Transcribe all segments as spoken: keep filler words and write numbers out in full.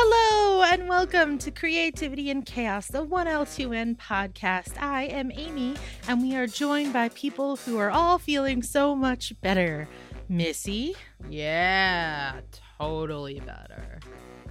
Hello and welcome to Creativity and Chaos, the one L two N podcast. I am Amy, and we are joined by people who are all feeling so much better. Missy. Yeah, totally better.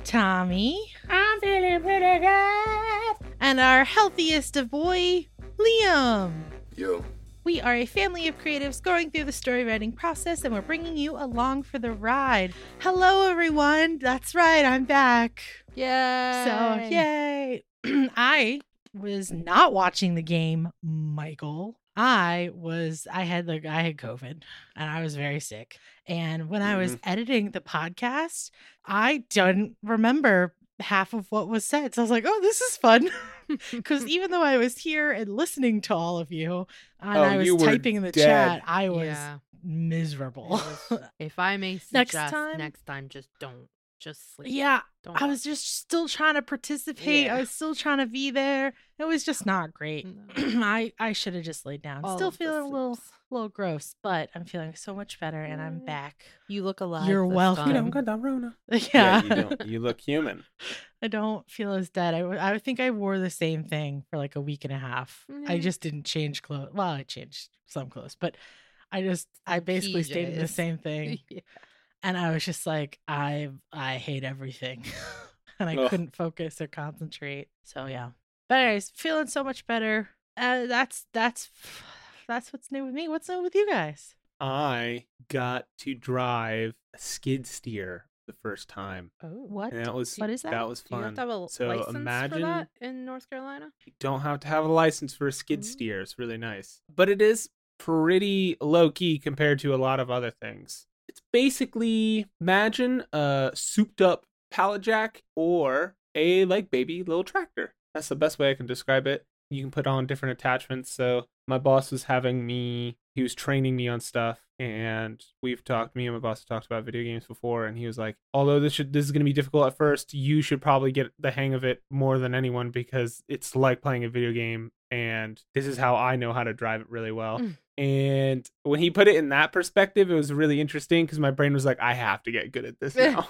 Tommy. I'm feeling pretty good. And our healthiest of boy, Liam. Yo. We are a family of creatives going through the story writing process, and we're bringing you along for the ride. Hello, everyone. That's right. I'm back. Yay. So, yay. I was not watching the game, Michael. I was, I had like, I had COVID and I was very sick. And when mm-hmm. I was editing the podcast, I didn't remember half of what was said. So I was like, oh, this is fun. Because even though I was here and listening to all of you, and oh, I was typing in the dead. chat, I was yeah. miserable. Was, if I may suggest, next time, next time just don't. Just sleep. Yeah, don't. I was just still trying to participate. Yeah. I was still trying to be there. It was just not great. No. I, I should have just laid down. All still feeling a little little gross, but I'm feeling so much better, and I'm back. You look alive. You're welcome. You don't got that Rona. Yeah, yeah you, don't, you look human. I don't feel as dead. I, I think I wore the same thing for like a week and a half. Mm. I just didn't change clothes. Well, I changed some clothes, but I just I basically P Js. Stayed in the same thing. Yeah. And I was just like, I I hate everything. and I Ugh. couldn't focus or concentrate. So, yeah. But anyways, feeling so much better. Uh, that's that's that's what's new with me. What's new with you guys? I got to drive a skid steer the first time. Oh, what? That was, what is that? That was fun. Do you have to have a so license imagine, for that in North Carolina? You don't have to have a license for a skid mm-hmm. steer. It's really nice. But it is pretty low-key compared to a lot of other things. It's basically, imagine a souped up pallet jack or a like baby little tractor. That's the best way I can describe it. You can put on different attachments. So my boss was having me, he was training me on stuff. And we've talked, me and my boss talked about video games before. And he was like, although this should, this is going to be difficult at first, you should probably get the hang of it more than anyone because it's like playing a video game. And this is how I know how to drive it really well. Mm. And when he put it in that perspective, it was really interesting because my brain was like, I have to get good at this now.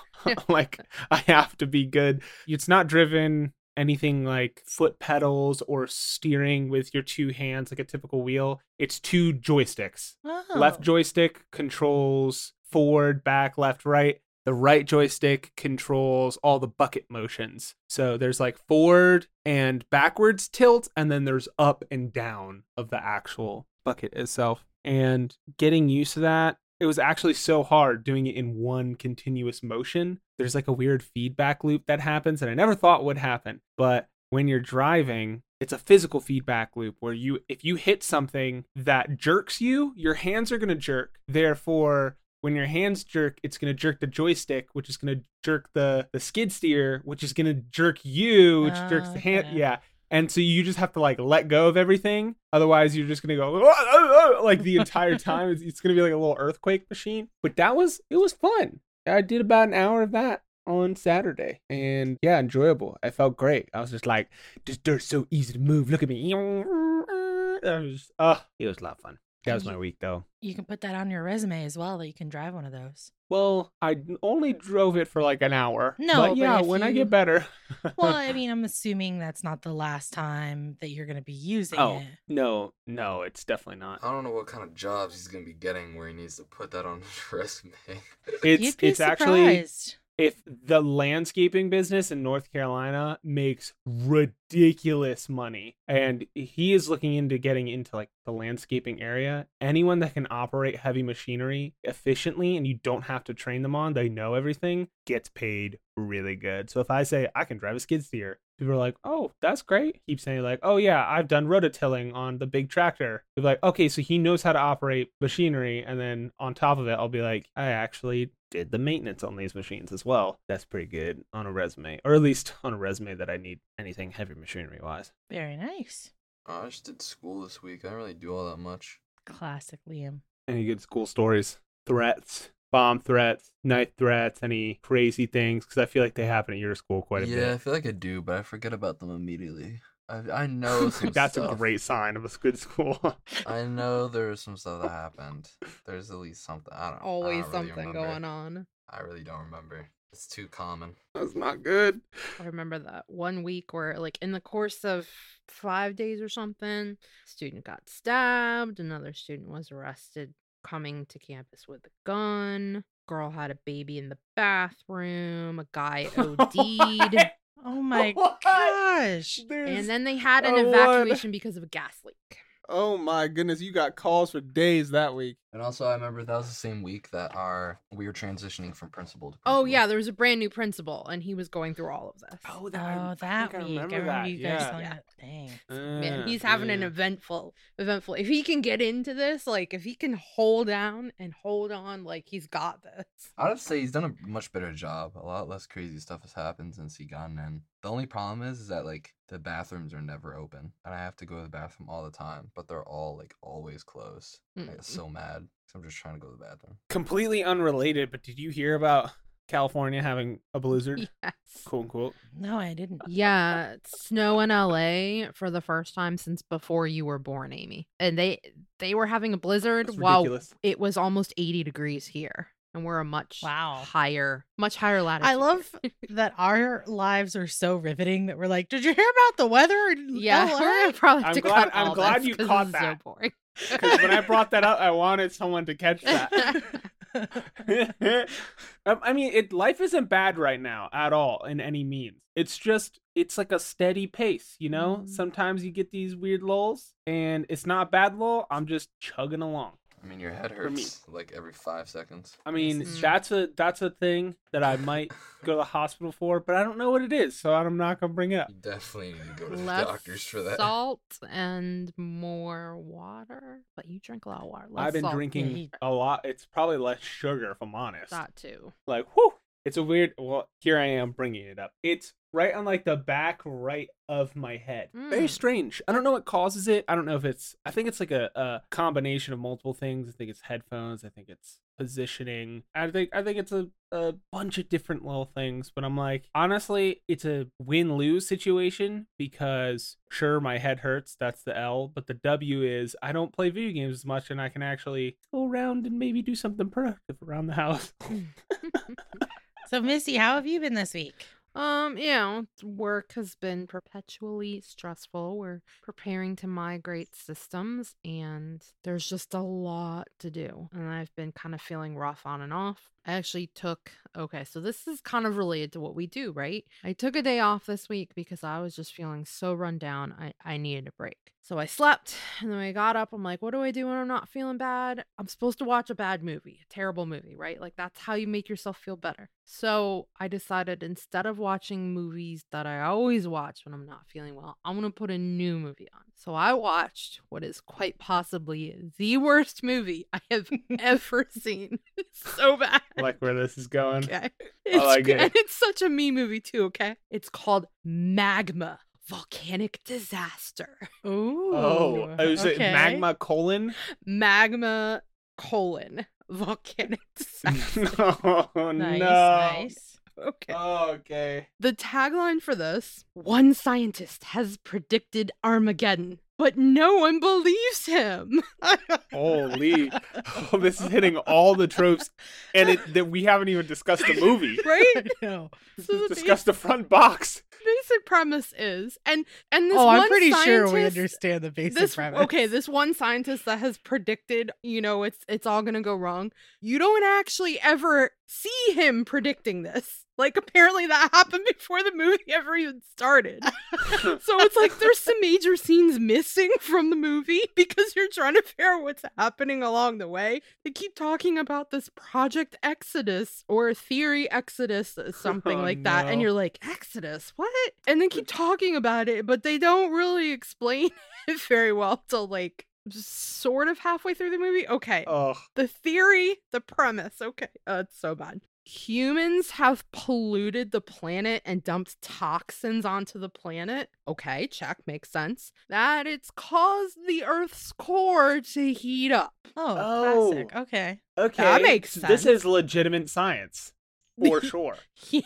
Like, I have to be good. It's not driven anything like foot pedals or steering with your two hands like a typical wheel. It's two joysticks. Oh. Left joystick controls forward, back, left, right. The right joystick controls all the bucket motions. So there's like forward and backwards tilt, and then there's up and down of the actual bucket itself. And getting used to that, it was actually so hard doing it in one continuous motion. There's like a weird feedback loop that happens that I never thought would happen. But when you're driving, it's a physical feedback loop where you, if you hit something that jerks you, your hands are going to jerk. Therefore, when your hands jerk, it's going to jerk the joystick, which is going to jerk the, the skid steer, which is going to jerk you, which oh, jerks the hand. Okay. Yeah. And so you just have to like let go of everything. Otherwise, you're just going to go oh, oh, oh, like the entire time. It's, it's going to be like a little earthquake machine. But that was it was fun. I did about an hour of that on Saturday. And yeah, enjoyable. I felt great. I was just like, this dirt's so easy to move. Look at me. I was just, oh, it was a lot of fun. That was my week, though. You can put that on your resume as well, that you can drive one of those. Well, I only drove it for like an hour. No, but yeah, but when you... I get better. Well, I mean, I'm assuming that's not the last time that you're going to be using oh, it. Oh, no, no, it's definitely not. I don't know what kind of jobs he's going to be getting where he needs to put that on his resume. It's, You'd be it's actually, if the landscaping business in North Carolina makes ridiculous money, and he is looking into getting into like the landscaping area, anyone that can operate heavy machinery efficiently and you don't have to train them on, they know everything, gets paid really good. So if I say I can drive a skid steer, people are like, oh, that's great. Keep saying like, oh yeah, I've done rototilling on the big tractor. They're like, okay, so he knows how to operate machinery. And then on top of it, I'll be like, I actually did the maintenance on these machines as well. That's pretty good on a resume, or at least on a resume that I need anything heavy machinery wise. Very nice. Oh, I just did school this week. I don't really do all that much. Classic Liam. Any good school stories? Threats. Bomb threats, knife threats, any crazy things? Because I feel like they happen at your school quite a yeah, bit. Yeah, I feel like I do, but I forget about them immediately. I I know some That's stuff. A great sign of a good school. I know there's some stuff that happened. There's at least something. I don't know. Always I don't really something remember. Going on. I really don't remember. It's too common. That's not good. I remember that one week where, like, in the course of five days or something, a student got stabbed. Another student was arrested coming to campus with a gun. Girl had a baby in the bathroom. A guy O D'd. Oh my what? Gosh. There's and then they had an no evacuation one. Because of a gas leak. Oh my goodness, you got calls for days that week. And also I remember that was the same week that our we were transitioning from principal to principal. Oh yeah, there was a brand new principal and he was going through all of this. Oh, that, oh, I, that I week. I remember, I remember that. You guys yeah. yeah. that thing. Uh, Man, he's having yeah. an eventful eventful. If he can get into this, like if he can hold down and hold on, like he's got this. I would say he's done a much better job. A lot less crazy stuff has happened since he gotten in. The only problem is, is that like the bathrooms are never open, and I have to go to the bathroom all the time, but they're all like always closed. Mm-hmm. I get so mad because I'm just trying to go to the bathroom. Completely unrelated, but did you hear about California having a blizzard? Yes. Cool, cool. No, I didn't. Yeah, snow in L A for the first time since before you were born, Amy. And they they were having a blizzard while it was almost eighty degrees here. And we're a much wow. higher, much higher latitude. I love that our lives are so riveting that we're like, did you hear about the weather? Yeah, probably. I'm glad, I'm glad you caught that. Because so when I brought that up, I wanted someone to catch that. I mean, it, life isn't bad right now at all in any means. It's just, it's like a steady pace, you know? Mm. Sometimes you get these weird lulls, and it's not a bad lull. I'm just chugging along. I mean, your head hurts like every five seconds. I mean, mm. that's a that's a thing that I might go to the hospital for, but I don't know what it is, so I'm not going to bring it up. You definitely need to go to the Less doctors for that. Salt and more water, but you drink a lot of water. Less I've been salt. drinking yeah. a lot. It's probably less sugar, if I'm honest. That too. Like, whew. It's a weird, well, here I am bringing it up. It's right on like the back right of my head. Mm. Very strange. I don't know what causes it. I don't know if it's, I think it's like a, a combination of multiple things. I think it's headphones. I think it's positioning. I think I think it's a, a bunch of different little things. But I'm like, honestly, it's a win-lose situation because sure, my head hurts. That's the L. But the W is I don't play video games as much and I can actually go around and maybe do something productive around the house. So, Missy, how have you been this week? Um, you know, work has been perpetually stressful. We're preparing to migrate systems, and there's just a lot to do. And I've been kind of feeling rough on and off. I actually took, okay, so this is kind of related to what we do, right? I took a day off this week because I was just feeling so run down. I, I needed a break. So I slept, and then I got up. I'm like, what do I do when I'm not feeling bad? I'm supposed to watch a bad movie, a terrible movie, right? Like, that's how you make yourself feel better. So I decided instead of watching movies that I always watch when I'm not feeling well, I'm going to put a new movie on. So I watched what is quite possibly the worst movie I have ever seen. It's so bad. I like where this is going. Okay. It's, I like it. And it's such a me movie, too, okay? It's called Magma: Volcanic Disaster. Ooh. Oh, is okay. it magma colon? Magma colon volcanic disaster. Oh, no. Nice, nice. Okay. Oh, okay. The tagline for this, one scientist has predicted Armageddon, but no one believes him. Holy. Oh, this is hitting all the tropes, and it, that we haven't even discussed the movie. Right? No. So the discussed basic, the front box. Basic premise is, and, and this oh, one I'm pretty sure we understand the basic this, premise. Okay, this one scientist that has predicted, you know, it's it's all going to go wrong. You don't actually ever see him predicting this. Like, apparently that happened before the movie ever even started. So it's like there's some major scenes missing from the movie because you're trying to figure out what's happening along the way. They keep talking about this Project Exodus or Theory Exodus, something oh, like that. No. And you're like, Exodus? What? And they keep talking about it, but they don't really explain it very well till like sort of halfway through the movie. Okay. Ugh. The theory, the premise. Okay. Oh, it's so bad. Humans have polluted the planet and dumped toxins onto the planet. Okay, check, makes sense. That it's caused the Earth's core to heat up. Oh, oh. classic. Okay. Okay. That makes sense. This is legitimate science. For sure. Yeah,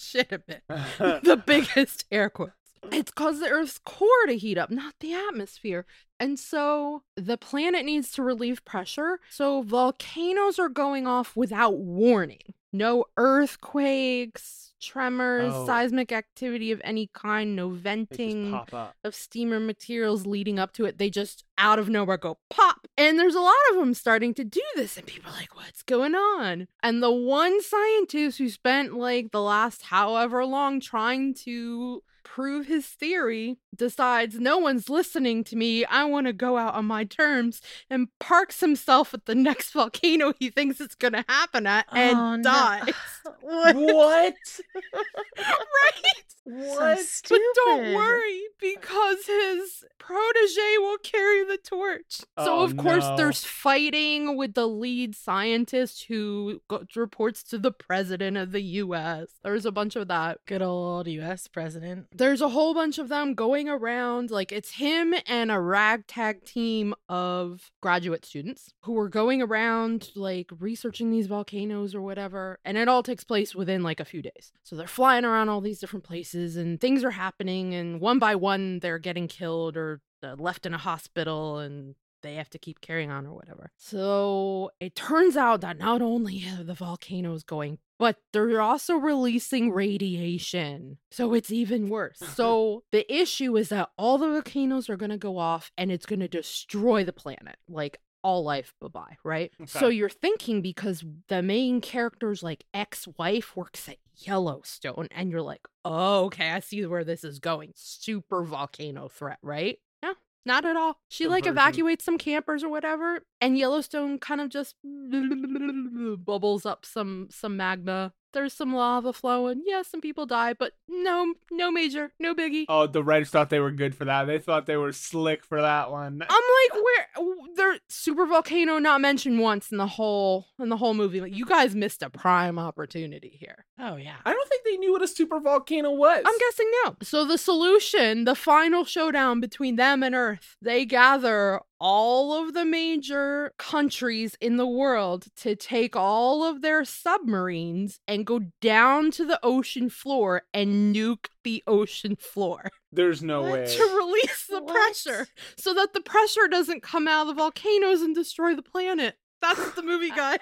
legitimate. The biggest air quotes. It's caused the Earth's core to heat up, not the atmosphere. And so the planet needs to relieve pressure. So volcanoes are going off without warning. No earthquakes, tremors, oh. seismic activity of any kind, no venting of steamer materials leading up to it. They just out of nowhere go pop. And there's a lot of them starting to do this. And people are like, what's going on? And the one scientist who spent like the last however long trying to prove his theory decides no one's listening to me. I want to go out on my terms and parks himself at the next volcano he thinks it's going to happen at and oh, dies. No. What? What? Right? What? So but don't worry, because his protege will carry the torch. Oh, so of course no. there's fighting with the lead scientist who go- reports to the president of the U S. There's a bunch of that. Good old U S president. There's a whole bunch of them going around. Like, it's him and a ragtag team of graduate students who are going around, like, researching these volcanoes or whatever. And it all takes place within, like, a few days. So they're flying around all these different places and things are happening. And one by one, they're getting killed or uh, left in a hospital and they have to keep carrying on or whatever. So it turns out that not only are the volcanoes going, but they're also releasing radiation. So it's even worse. So the issue is that all the volcanoes are going to go off and it's going to destroy the planet. Like, all life, bye-bye, right? Okay. So you're thinking, because the main character's, like, ex-wife works at Yellowstone, and you're like, oh, okay, I see where this is going. Super volcano threat, right? No, not at all. She, Conversion. like, evacuates some campers or whatever, and Yellowstone kind of just bubbles up some, some magma. There's some lava flowing. Yeah, some people die, but no, no major, no biggie. Oh, the writers thought they were good for that. They thought they were slick for that one. I'm like, where? They're super volcano not mentioned once in the whole in the whole movie. Like, you guys missed a prime opportunity here. Oh yeah. I don't think they knew what a super volcano was. I'm guessing no. So the solution, the final showdown between them and Earth, they gather all of the major countries in the world to take all of their submarines and go down to the ocean floor and nuke the ocean floor. There's no what? way. To release the what? pressure so that the pressure doesn't come out of the volcanoes and destroy the planet. That's the movie, guys.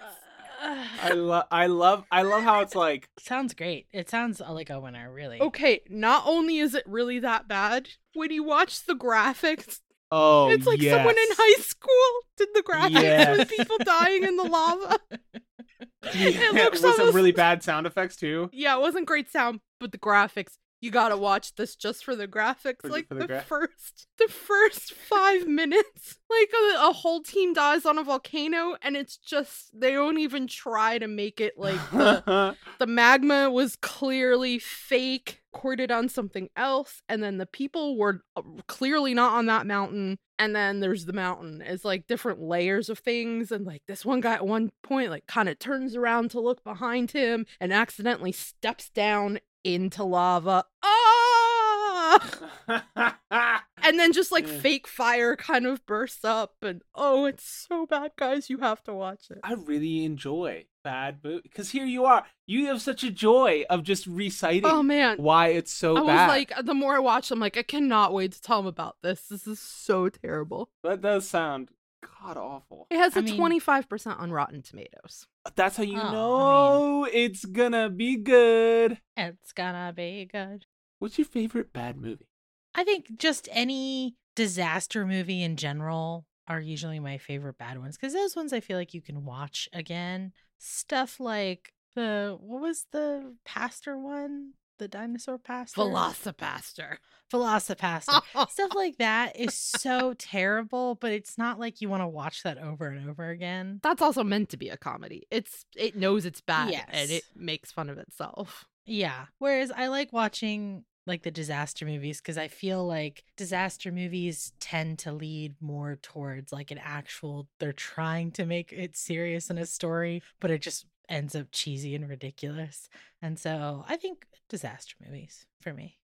I love, I love, I love how it's like. Sounds great. It sounds like a winner, really. Okay, not only is it really that bad, when you watch the graphics, Oh, it's like yes. someone in high school did the graphics yes. with people dying in the lava. Yeah, it looks with almost... some really bad sound effects too. Yeah, it wasn't great sound, but the graphics. You gotta watch this just for the graphics. For, like for the, the gra- first, the first five minutes, like a, a whole team dies on a volcano, and it's just they don't even try to make it like the, the magma was clearly fake, recorded on something else, and then the people were clearly not on that mountain. And then there's the mountain. It's like different layers of things. And like this one guy at one point, like kind of turns around to look behind him and accidentally steps down into lava. Ah! And then just like fake fire kind of bursts up. And oh, it's so bad, guys. You have to watch it. I really enjoy bad movie, because here you are. You have such a joy of just reciting oh, man. why it's so I bad. I was like, the more I watch, I'm like, I cannot wait to tell them about this. This is so terrible. That does sound god awful. It has I a mean, twenty-five percent on Rotten Tomatoes. That's how you oh, know I mean, it's gonna be good. It's gonna be good. What's your favorite bad movie? I think just any disaster movie in general are usually my favorite bad ones, because those ones I feel like you can watch again. Stuff like the, what was the pastor one? The dinosaur pastor? Velocipastor. Velocipastor. Stuff like that is so terrible, but it's not like you want to watch that over and over again. That's also meant to be a comedy. It's It knows it's bad yes. and it makes fun of itself. Yeah. Whereas I like watching like the disaster movies, because I feel like disaster movies tend to lead more towards like an actual, they're trying to make it serious in a story, but it just ends up cheesy and ridiculous. And so I think disaster movies for me,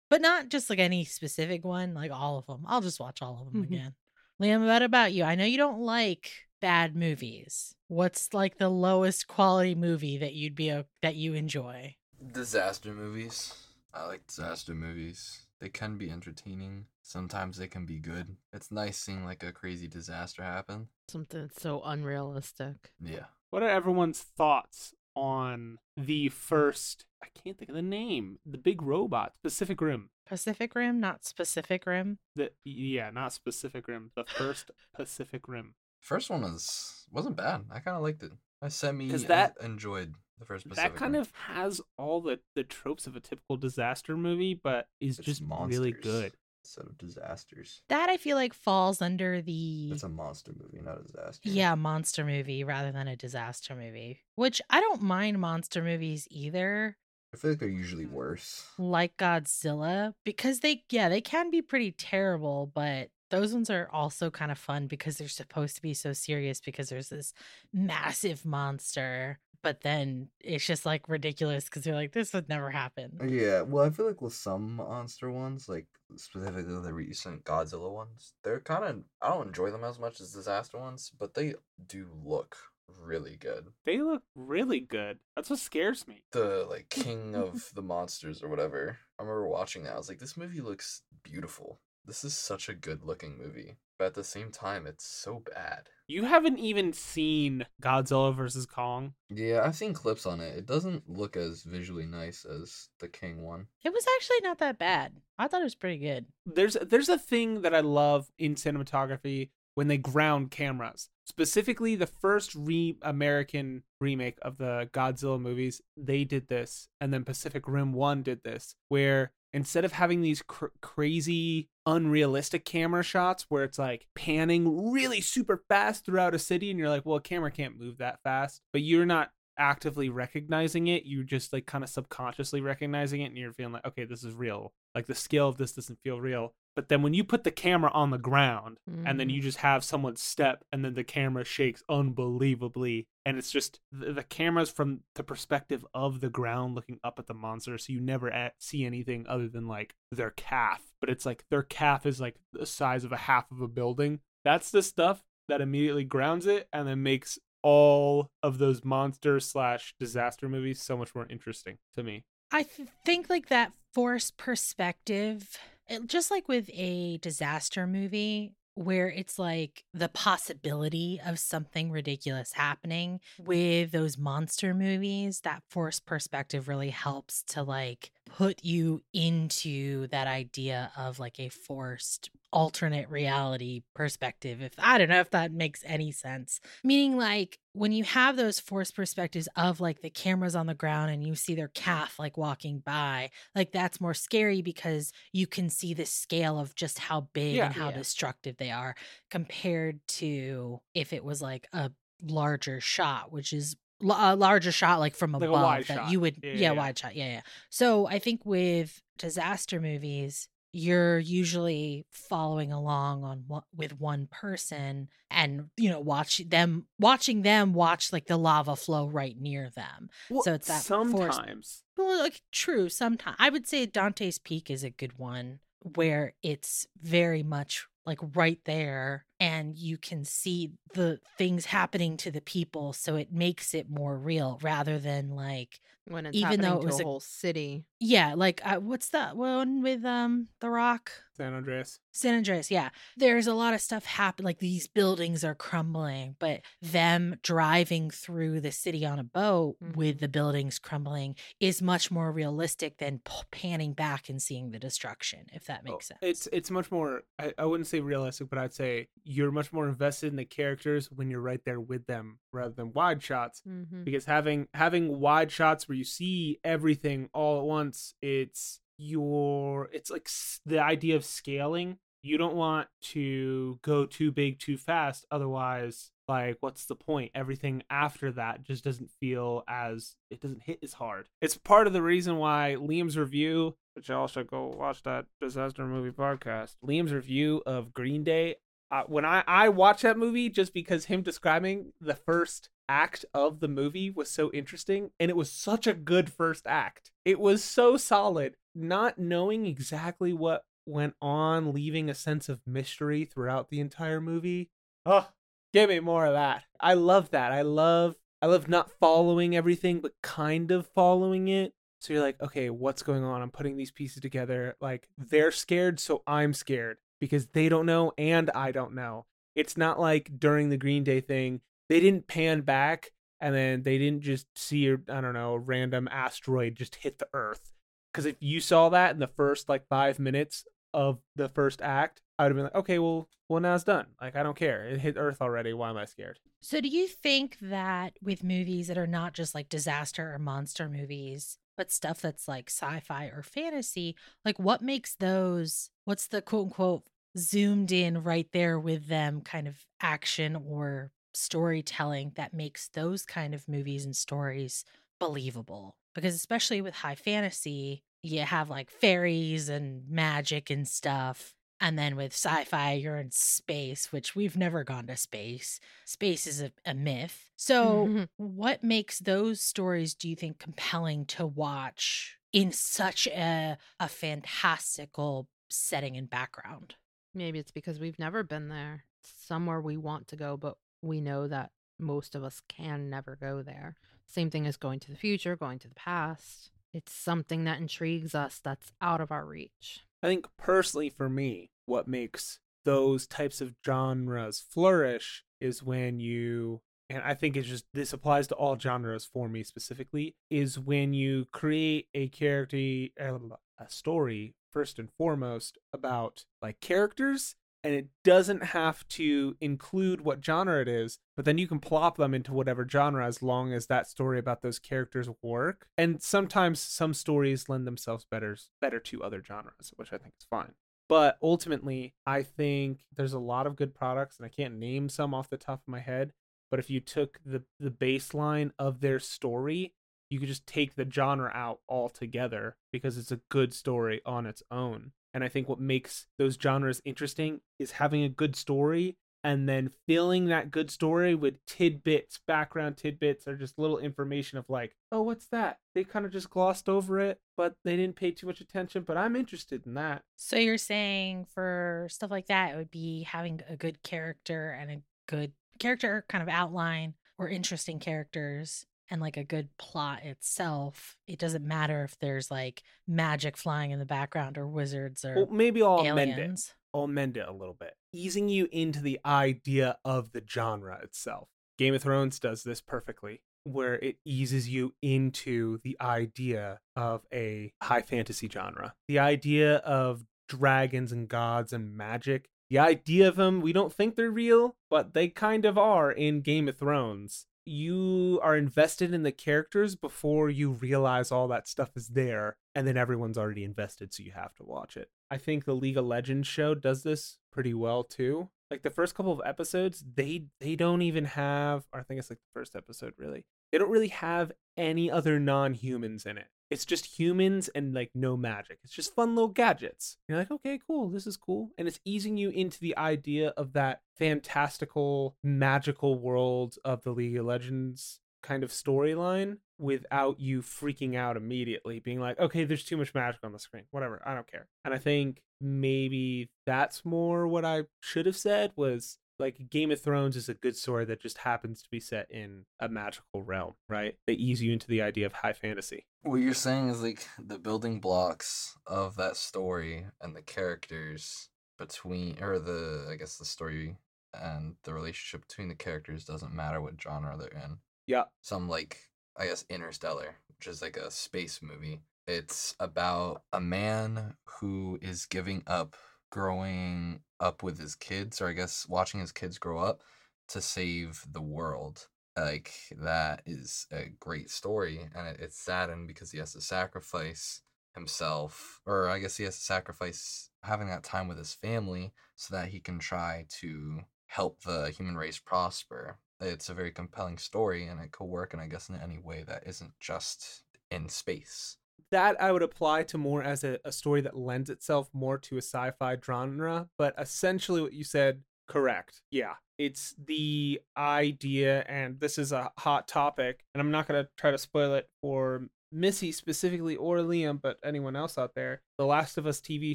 but not just like any specific one, like all of them. I'll just watch all of them mm-hmm. again. Liam, what about you? I know you don't like bad movies. What's like the lowest quality movie that you'd be a, that you enjoy? Disaster movies. I like disaster movies. They can be entertaining. Sometimes they can be good. It's nice seeing like a crazy disaster happen. Something so unrealistic. Yeah. What are everyone's thoughts on the first, I can't think of the name, the big robot, Pacific Rim. Pacific Rim, not Specific Rim? The, yeah, not Specific Rim. The first Pacific Rim. First one was, wasn't bad. I kind of liked it. I semi that, enjoyed the first Pacific That kind Rim. Of has all the, the tropes of a typical disaster movie, but is it's just monsters. Really good. Set of disasters. That I feel like falls under the... It's a monster movie, not a disaster. Yeah, monster movie rather than a disaster movie. Which I don't mind monster movies either. I feel like they're usually worse. Like Godzilla. Because they, yeah, they can be pretty terrible, but those ones are also kind of fun because they're supposed to be so serious because there's this massive monster. But then it's just like ridiculous because you're like, this would never happen. Yeah, well, I feel like with some monster ones, like specifically the recent Godzilla ones, they're kind of, I don't enjoy them as much as disaster ones, but they do look really good. They look really good. That's what scares me. The like King of the Monsters or whatever. I remember watching that. I was like, this movie looks beautiful. This is such a good looking movie. But at the same time, it's so bad. You haven't even seen Godzilla versus. Kong? Yeah, I've seen clips on it. It doesn't look as visually nice as the King one. It was actually not that bad. I thought it was pretty good. There's there's a thing that I love in cinematography when they ground cameras. Specifically, the first re- American remake of the Godzilla movies, they did this. And then Pacific Rim one did this, where... Instead of having these cr- crazy, unrealistic camera shots where it's like panning really super fast throughout a city and you're like, well, a camera can't move that fast, but you're not actively recognizing it. You're just like kind of subconsciously recognizing it and you're feeling like, okay, this is real. Like the scale of this doesn't feel real. But then when you put the camera on the ground mm. and then you just have someone step and then the camera shakes unbelievably. And it's just the, the camera's from the perspective of the ground looking up at the monster. So you never at, see anything other than like their calf. But it's like their calf is like the size of a half of a building. That's the stuff that immediately grounds it and then makes all of those monster slash disaster movies so much more interesting to me. I th- think like that forced perspective... It, just like with a disaster movie where it's like the possibility of something ridiculous happening, with those monster movies, that forced perspective really helps to like put you into that idea of like a forced alternate reality perspective. If I don't know if that makes any sense. Meaning like when you have those forced perspectives of like the cameras on the ground and you see their calf like walking by, like that's more scary because you can see the scale of just how big yeah, and how yeah. destructive they are compared to if it was like a larger shot, which is a larger shot like from above, like a wide that shot. You would yeah, yeah, yeah wide shot yeah yeah. So I think with disaster movies you're usually following along on with one person and you know watch them watching them watch like the lava flow right near them. Well, so it's that sometimes force, well like true sometimes I would say Dante's Peak is a good one where it's very much like right there and you can see the things happening to the people, so it makes it more real rather than like when it's even though it was a whole city. Yeah, like uh, what's that one with um The Rock? San Andreas. San Andreas, yeah. There's a lot of stuff happen like these buildings are crumbling, but them driving through the city on a boat mm-hmm. with the buildings crumbling is much more realistic than p- panning back and seeing the destruction, if that makes oh, sense. It's it's much more I, I wouldn't say realistic, but I'd say you're much more invested in the characters when you're right there with them rather than wide shots mm-hmm. because having having wide shots where you see everything all at once, it's your it's like the idea of scaling. You don't want to go too big too fast, otherwise like what's the point? Everything after that just doesn't feel as it doesn't hit as hard. It's part of the reason why Liam's review, which y'all should go watch that disaster movie podcast, Liam's review of Green Day. Uh, when I, I watch that movie, just because him describing the first act of the movie was so interesting, and it was such a good first act. It was so solid. Not knowing exactly what went on, leaving a sense of mystery throughout the entire movie. Oh, give me more of that. I love that. I love I love not following everything, but kind of following it. So you're like, okay, what's going on? I'm putting these pieces together. Like, they're scared, so I'm scared. Because they don't know and I don't know. It's not like during the Green Day thing, they didn't pan back and then they didn't just see, I don't know, a random asteroid just hit the Earth. Because if you saw that in the first, like, five minutes of the first act, I would have been like, okay, well, well, now it's done. Like, I don't care. It hit Earth already. Why am I scared? So do you think that with movies that are not just, like, disaster or monster movies, but stuff that's, like, sci-fi or fantasy, like, what makes those, what's the quote-unquote zoomed in right there with them kind of action or storytelling that makes those kind of movies and stories believable? Because especially with high fantasy, you have like fairies and magic and stuff. And then with sci-fi, you're in space, which we've never gone to space. Space is a, a myth. So mm-hmm. what makes those stories, do you think, compelling to watch in such a, a fantastical setting and background? Maybe it's because we've never been there. It's somewhere we want to go, but we know that most of us can never go there. Same thing as going to the future, going to the past. It's something that intrigues us that's out of our reach. I think personally for me, what makes those types of genres flourish is when you, and I think it's just, this applies to all genres for me specifically, is when you create a character, a story, first and foremost, about like characters, and it doesn't have to include what genre it is, but then you can plop them into whatever genre as long as that story about those characters work. And sometimes some stories lend themselves better, better to other genres, which I think is fine. But ultimately, I think there's a lot of good products, and I can't name some off the top of my head, but if you took the, the baseline of their story, you could just take the genre out altogether because it's a good story on its own. And I think what makes those genres interesting is having a good story and then filling that good story with tidbits, background tidbits, or just little information of like, oh, what's that? They kind of just glossed over it, but they didn't pay too much attention, but I'm interested in that. So you're saying for stuff like that, it would be having a good character and a good character kind of outline or interesting characters. And like a good plot itself, it doesn't matter if there's like magic flying in the background or wizards or well, maybe I'll aliens. Mend it. I'll mend it a little bit, easing you into the idea of the genre itself. Game of Thrones does this perfectly, where it eases you into the idea of a high fantasy genre, the idea of dragons and gods and magic. The idea of them, we don't think they're real, but they kind of are in Game of Thrones. You are invested in the characters before you realize all that stuff is there, and then everyone's already invested, so you have to watch it. I think the League of Legends show does this pretty well too. Like the first couple of episodes, they they don't even have, or I think it's like the first episode really, they don't really have any other non-humans in it. It's just humans and like no magic. It's just fun little gadgets. You're like, okay, cool. This is cool. And it's easing you into the idea of that fantastical, magical world of the League of Legends kind of storyline without you freaking out immediately, being like, okay, there's too much magic on the screen. Whatever. I don't care. And I think maybe that's more what I should have said was like Game of Thrones is a good story that just happens to be set in a magical realm, right? They ease you into the idea of high fantasy. What you're saying is like the building blocks of that story and the characters between, or the, I guess the story and the relationship between the characters doesn't matter what genre they're in. Yeah. Some like, I guess Interstellar, which is like a space movie. It's about a man who is giving up growing up with his kids, or I guess watching his kids grow up to save the world. Like that is a great story, and it, it's saddened because he has to sacrifice himself, or I guess he has to sacrifice having that time with his family so that he can try to help the human race prosper. It's a very compelling story, and it could work, and I guess in any way that isn't just in space. That I would apply to more as a, a story that lends itself more to a sci-fi genre, but essentially what you said, correct. Yeah, it's the idea, and this is a hot topic, and I'm not going to try to spoil it for Missy specifically or Liam, but anyone else out there. The Last of Us T V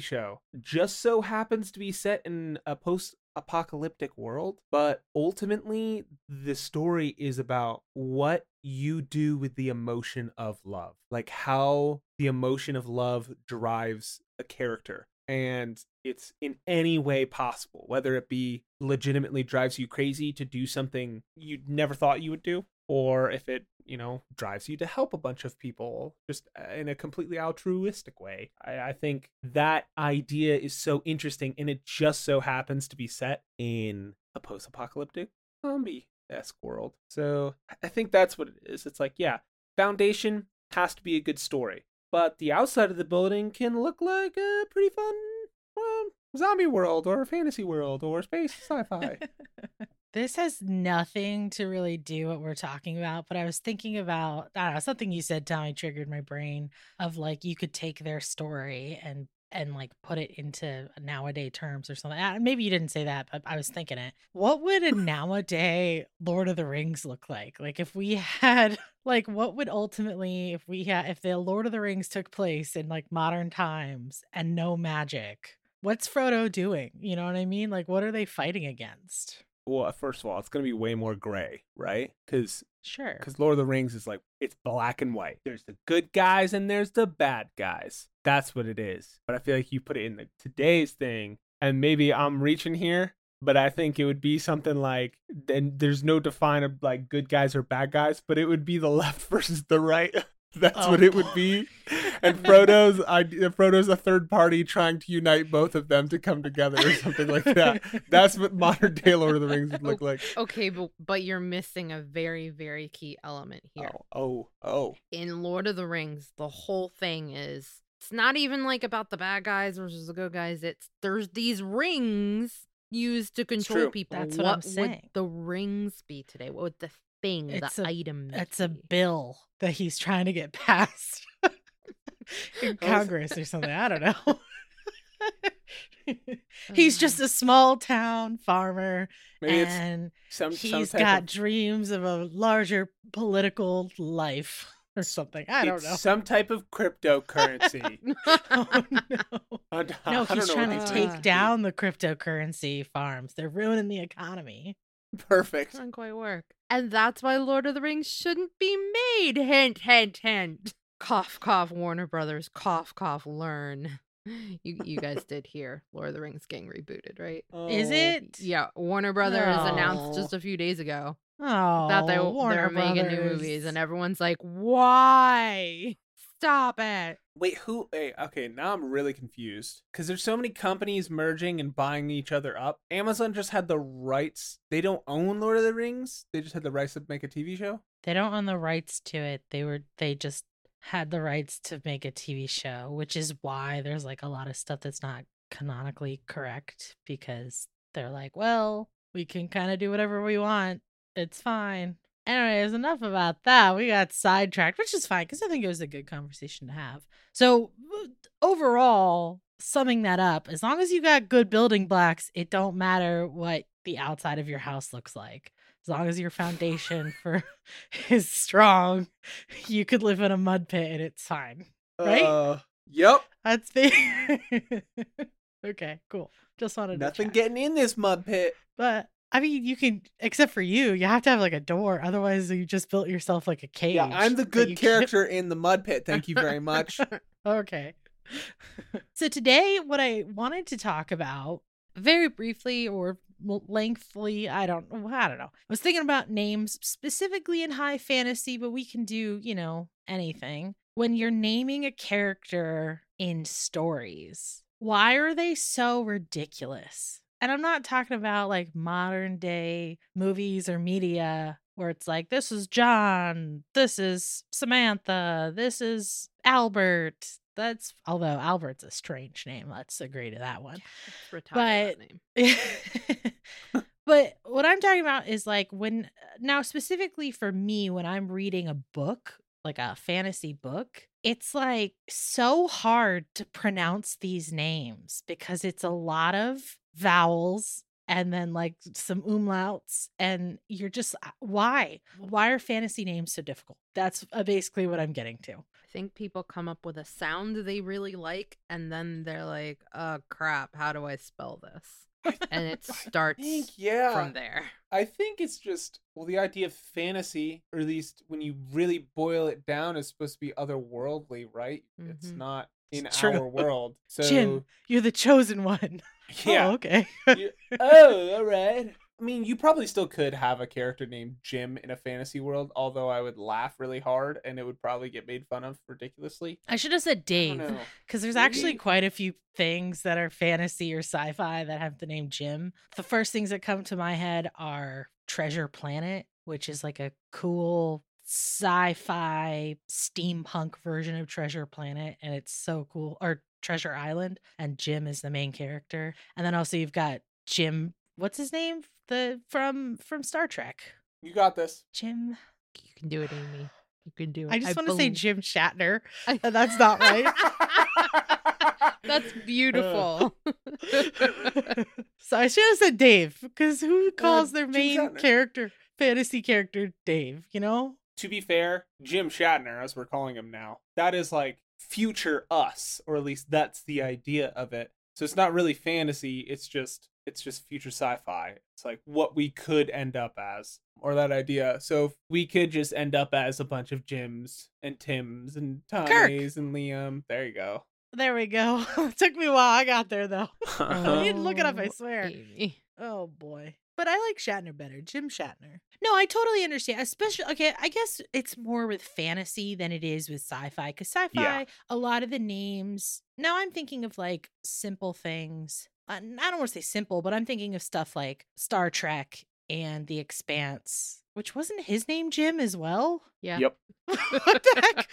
show just so happens to be set in a post-apocalyptic world, but ultimately the story is about what you do with the emotion of love, like how the emotion of love drives a character, and it's in any way possible, whether it be legitimately drives you crazy to do something you never thought you would do, or if it, you know, drives you to help a bunch of people just in a completely altruistic way. I, I think that idea is so interesting, and it just so happens to be set in a post-apocalyptic zombie-esque world. So I think that's what it is. It's like, yeah, Foundation has to be a good story, but the outside of the building can look like a pretty fun well, zombie world or fantasy world or space sci-fi. This has nothing to really do what we're talking about, but I was thinking about, I don't know, something you said, Tommy, triggered my brain of like, you could take their story and and like put it into nowadays terms or something. Maybe you didn't say that, but I was thinking it. What would a nowadays Lord of the Rings look like? Like if we had, like what would ultimately, if we had, if the Lord of the Rings took place in like modern times and no magic, what's Frodo doing? You know what I mean? Like what are they fighting against? Well, first of all, it's going to be way more gray, right? Because sure, because Lord of the Rings is like, it's black and white. There's the good guys and there's the bad guys. That's what it is. But I feel like you put it in the today's thing, and maybe I'm reaching here, but I think it would be something like, then there's no define of like good guys or bad guys, but it would be the left versus the right. That's oh, what it boy. would be. And Frodo's idea, Frodo's a third party trying to unite both of them to come together or something like that. That's what modern day Lord of the Rings would look like. Okay, but, but you're missing a very, very key element here. Oh, oh, oh. In Lord of the Rings, the whole thing is, it's not even like about the bad guys versus the good guys. It's there's these rings used to control people. That's what, what I'm saying. What would the rings be today? What would the thing, it's the a, item It's be? a bill that he's trying to get passed. In Congress or something. I don't know. He's just a small town farmer. Maybe and it's some, he's some got of... dreams of a larger political life or something. I don't it's know. Some type of cryptocurrency. Oh, no. I, I, no, he's trying to take is. down the cryptocurrency farms. They're ruining the economy. Perfect. It doesn't quite work. And that's why Lord of the Rings shouldn't be made. Hint, hint, hint. Cough, cough, Warner Brothers. Cough, cough, learn. You you guys did hear Lord of the Rings getting rebooted, right? Oh. Is it? Yeah. Warner Brothers no. announced just a few days ago oh, that they, Warner they're Brothers. making new movies. And everyone's like, why? Stop it. Wait, who? Hey, okay, now I'm really confused. Because there's so many companies merging and buying each other up. Amazon just had the rights. They don't own Lord of the Rings. They just had the rights to make a T V show. They don't own the rights to it. They were, they just... had the rights to make a T V show, which is why there's like a lot of stuff that's not canonically correct, because they're like, well, we can kind of do whatever we want. It's fine. Anyways, enough about that. We got sidetracked, which is fine because I think it was a good conversation to have. So overall, summing that up, as long as you got good building blocks, it don't matter what the outside of your house looks like. As long as your foundation for is strong, you could live in a mud pit and it's fine, right? Uh, yep. That's the okay. Cool. Just wanted nothing to getting in this mud pit. But I mean, you can, except for you, you have to have like a door. Otherwise, you just built yourself like a cage. Yeah, I'm the good character can... in the mud pit. Thank you very much. Okay. So today, what I wanted to talk about very briefly or lengthily, I don't, I don't know. I was thinking about names specifically in high fantasy, but we can do, you know, anything. When you're naming a character in stories, why are they so ridiculous? And I'm not talking about like modern day movies or media where it's like, this is John, this is Samantha, this is Albert. That's, although Albert's a strange name. Let's agree to that one. But, that name. But what I'm talking about is like when, now specifically for me, when I'm reading a book, like a fantasy book, it's like so hard to pronounce these names because it's a lot of vowels and then like some umlauts, and you're just, why? Why are fantasy names so difficult? That's basically what I'm getting to. Think people come up with a sound they really like and then they're like, oh crap, how do I spell this? And it starts think, yeah. from there. I think it's just, well, the idea of fantasy, or at least when you really boil it down, is supposed to be otherworldly, right? Mm-hmm. It's not in it's our world. So Jin, you're the chosen one. Yeah. Oh, okay. Oh, all right. I mean, you probably still could have a character named Jim in a fantasy world, although I would laugh really hard and it would probably get made fun of ridiculously. I should have said Dave, because there's actually quite a few things that are fantasy or sci-fi that have the name Jim. The first things that come to my head are Treasure Planet, which is like a cool sci-fi steampunk version of Treasure Planet, and it's so cool. Or Treasure Island, and Jim is the main character. And then also you've got Jim, what's his name, the from from Star Trek. You got this, Jim. You can do it, Amy. You can do it. I just I want believe. to say Jim Shatner. That's not right. That's beautiful. So I should have said Dave, because who calls uh, their main character, fantasy character, Dave? You know. To be fair, Jim Shatner, as we're calling him now, that is like future us, or at least that's the idea of it. So it's not really fantasy. It's just it's just future sci-fi. It's like what we could end up as, or that idea. So we could just end up as a bunch of Jims and Tims and Tonys and Liam. There you go. There we go. It took me a while. I got there, though. Oh, I didn't look it up, I swear. Amy. Oh, boy. But I like Shatner better. Jim Shatner. No, I totally understand. Especially, okay, I guess it's more with fantasy than it is with sci-fi. Because sci-fi, yeah. a lot of the names... Now I'm thinking of, like, simple things. I don't want to say simple, but I'm thinking of stuff like Star Trek and The Expanse, which wasn't his name Jim as well? Yeah. Yep. What the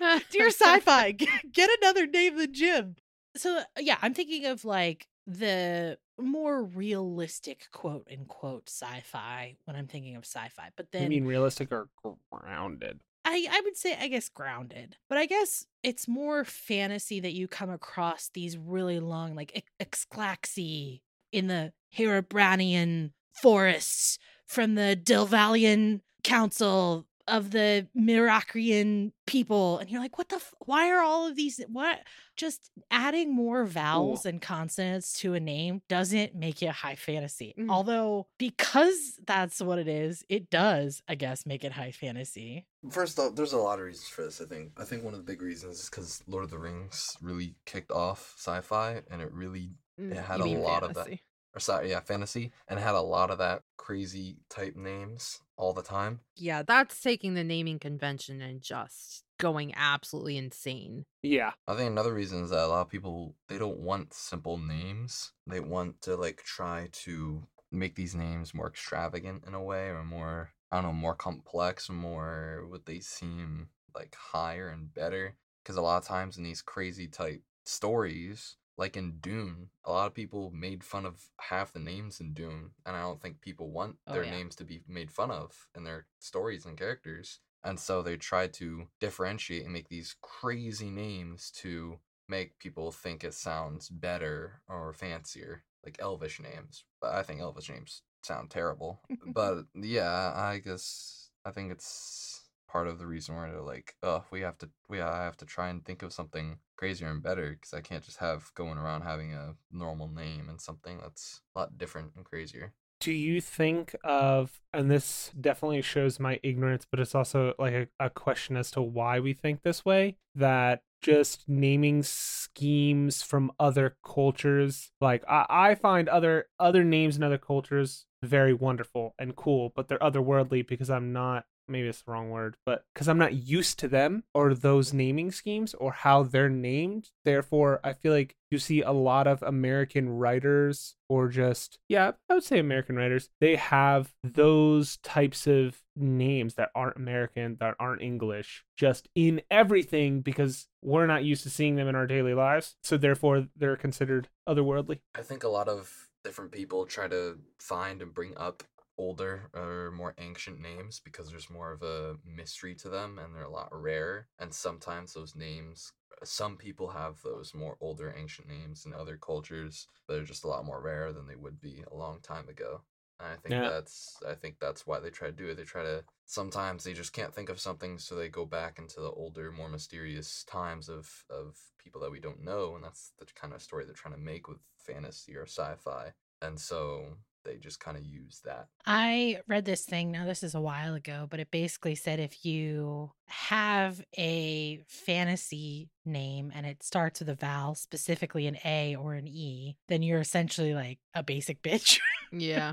heck? Dear sci-fi, get another name than Jim. So, yeah, I'm thinking of, like, the more realistic, quote unquote, sci-fi when I'm thinking of sci-fi. But then, you mean realistic or grounded? I, I would say, I guess, grounded. But I guess it's more fantasy that you come across these really long, like, Exclaxy in the Herobranian forests from the Delvalian Council of the Miracrian people. And you're like, what the, f- why are all of these, what? Just adding more vowels Ooh. and consonants to a name doesn't make it high fantasy. Mm. Although, because that's what it is, it does, I guess, make it high fantasy. First off, there's a lot of reasons for this, I think. I think one of the big reasons is because Lord of the Rings really kicked off sci-fi, and it really, mm. it had you mean a lot fantasy. of that. Or sorry, yeah, fantasy, and had a lot of that crazy type names all the time. Yeah, that's taking the naming convention and just going absolutely insane. Yeah. I think another reason is that a lot of people, they don't want simple names. They want to, like, try to make these names more extravagant in a way, or more, I don't know, more complex, more what they seem like higher and better. Because a lot of times in these crazy type stories, like in Doom, a lot of people made fun of half the names in Doom, and I don't think people want their oh, yeah. names to be made fun of in their stories and characters. And so they tried to differentiate and make these crazy names to make people think it sounds better or fancier, like Elvish names. But I think Elvish names sound terrible. But yeah, I guess I think it's part of the reason where they're like, oh, we have to, we I have to try and think of something crazier and better, because I can't just have going around having a normal name and something that's a lot different and crazier. Do you think of, and this definitely shows my ignorance, but it's also like a, a question as to why we think this way, that just naming schemes from other cultures, like I, I find other other names in other cultures very wonderful and cool, but they're otherworldly because I'm not maybe it's the wrong word, but because I'm not used to them or those naming schemes or how they're named. Therefore, I feel like you see a lot of American writers or just, yeah, I would say American writers, they have those types of names that aren't American, that aren't English, just in everything because we're not used to seeing them in our daily lives. So therefore, they're considered otherworldly. I think a lot of different people try to find and bring up older or more ancient names because there's more of a mystery to them and they're a lot rarer. And sometimes those names, some people have those more older ancient names in other cultures that are just a lot more rare than they would be a long time ago. And I think yeah. that's I think that's why they try to do it. They try to sometimes they just can't think of something, so they go back into the older, more mysterious times of of people that we don't know, and that's the kind of story they're trying to make with fantasy or sci-fi. And so they just kind of use that. I read this thing, now this is a while ago, but it basically said if you have a fantasy name and it starts with a vowel, specifically an A or an E, then you're essentially like a basic bitch. Yeah.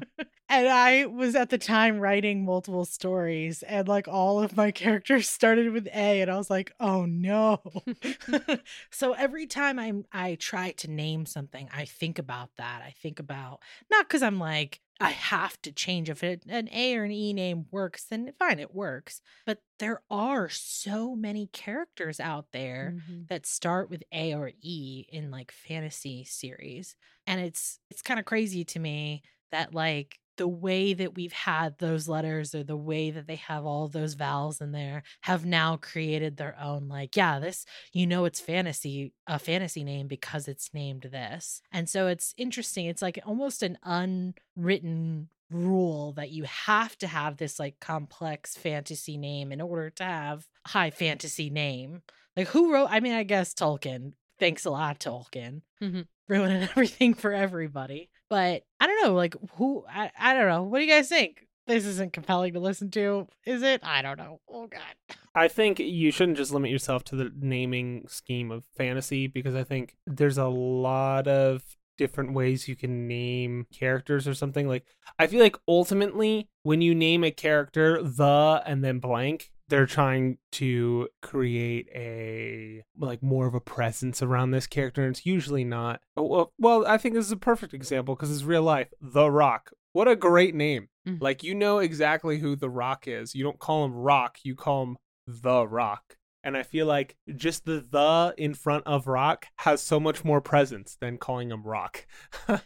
And I was at the time writing multiple stories, and like all of my characters started with A, and I was like, oh no. So every time I I try to name something, I think about that. I think about, not because I'm like, I have to change. If it, an A or an E name works, then fine, it works. But there are so many characters out there mm-hmm. that start with A or E in like fantasy series. And it's it's kind of crazy to me that like the way that we've had those letters, or the way that they have all those vowels in there, have now created their own like, yeah, this, you know, it's fantasy, a fantasy name because it's named this. And so it's interesting. It's like almost an unwritten rule that you have to have this like complex fantasy name in order to have high fantasy name. Like who wrote, I mean, I guess Tolkien. Thanks a lot, Tolkien. Mm-hmm. Ruining everything for everybody. But I don't know, like who, I, I don't know. What do you guys think? This isn't compelling to listen to, is it? I don't know. Oh, God. I think you shouldn't just limit yourself to the naming scheme of fantasy, because I think there's a lot of different ways you can name characters or something. Like, I feel like ultimately when you name a character the and then blank, they're trying to create a like more of a presence around this character, and it's usually not. Well, well I think this is a perfect example because it's real life. The Rock. What a great name. Mm. Like, you know exactly who The Rock is. You don't call him Rock, you call him The Rock. And I feel like just the the in front of Rock has so much more presence than calling him Rock.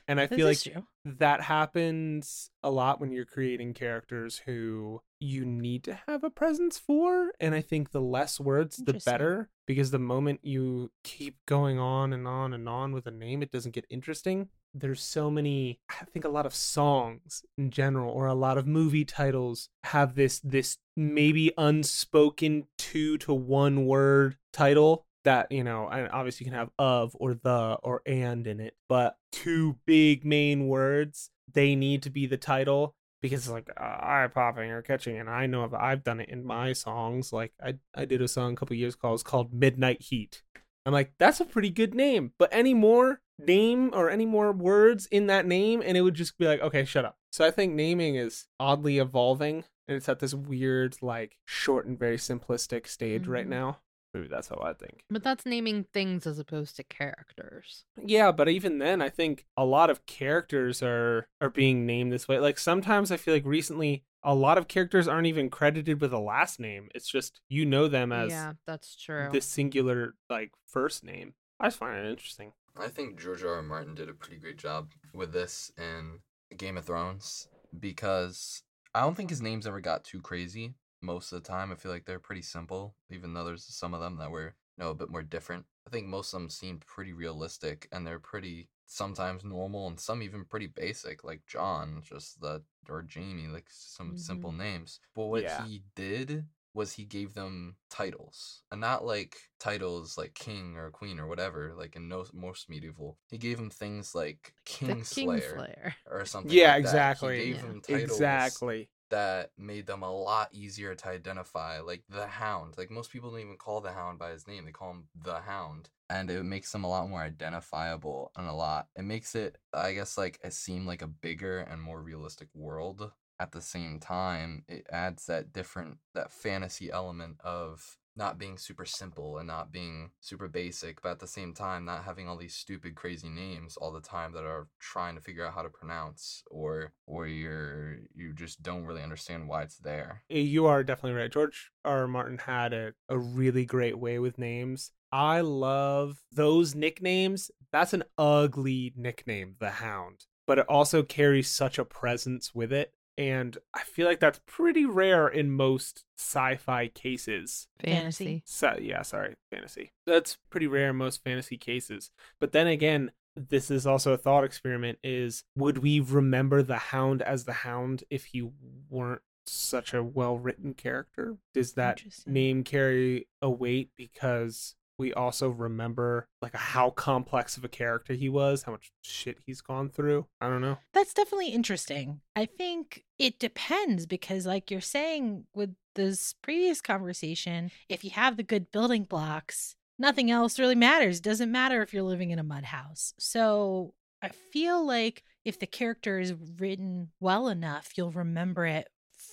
And I feel like true. That happens a lot when you're creating characters who you need to have a presence for. And I think the less words, the better. Because the moment you keep going on and on and on with a name, it doesn't get interesting. There's so many, I think a lot of songs in general, or a lot of movie titles have this this maybe unspoken two to one word title that, you know, obviously you can have of or the or and in it, but two big main words, they need to be the title. Because it's like uh, eye popping or catching, and I know I've, I've done it in my songs. Like I, I did a song a couple years ago. It was called Midnight Heat. I'm like, that's a pretty good name, but any more name or any more words in that name, and it would just be like, okay, shut up. So I think naming is oddly evolving, and it's at this weird, like, short and very simplistic stage mm-hmm. right now. Maybe that's how I think. But that's naming things as opposed to characters. Yeah, but even then, I think a lot of characters are are being named this way. Like, sometimes I feel like recently, a lot of characters aren't even credited with a last name. It's just, you know them as yeah, that's true. The singular, like, first name. I just find it interesting. I think George R. R. Martin did a pretty great job with this in Game of Thrones, because I don't think his names ever got too crazy. Most of the time, I feel like they're pretty simple, even though there's some of them that were, you know, a bit more different. I think most of them seem pretty realistic, and they're pretty sometimes normal, and some even pretty basic, like John, just the or Jamie, like some mm-hmm. simple names. But what yeah. he did was he gave them titles, and not like titles like king or queen or whatever, like in no, most medieval. He gave them things like Kingslayer or something. Yeah, like exactly. That. He gave yeah. them titles. Exactly. That made them a lot easier to identify, like the Hound. Like, most people don't even call the Hound by his name. They call him the Hound, and it makes them a lot more identifiable, and a lot it makes it, I guess, like it seem like a bigger and more realistic world. At the same time, it adds that different, that fantasy element of not being super simple and not being super basic, but at the same time, not having all these stupid, crazy names all the time that are trying to figure out how to pronounce, or or you're you just don't really understand why it's there. You are definitely right. George R. R. Martin had a, a really great way with names. I love those nicknames. That's an ugly nickname, the Hound, but it also carries such a presence with it. And I feel like that's pretty rare in most sci-fi cases. Fantasy. So, yeah, sorry, fantasy. That's pretty rare in most fantasy cases. But then again, this is also a thought experiment, is would we remember the Hound as the Hound if he weren't such a well-written character? Does that name carry a weight because we also remember like how complex of a character he was, how much shit he's gone through. I don't know. That's definitely interesting. I think it depends because like you're saying with this previous conversation, if you have the good building blocks, nothing else really matters. It doesn't matter if you're living in a mud house. So I feel like if the character is written well enough, you'll remember it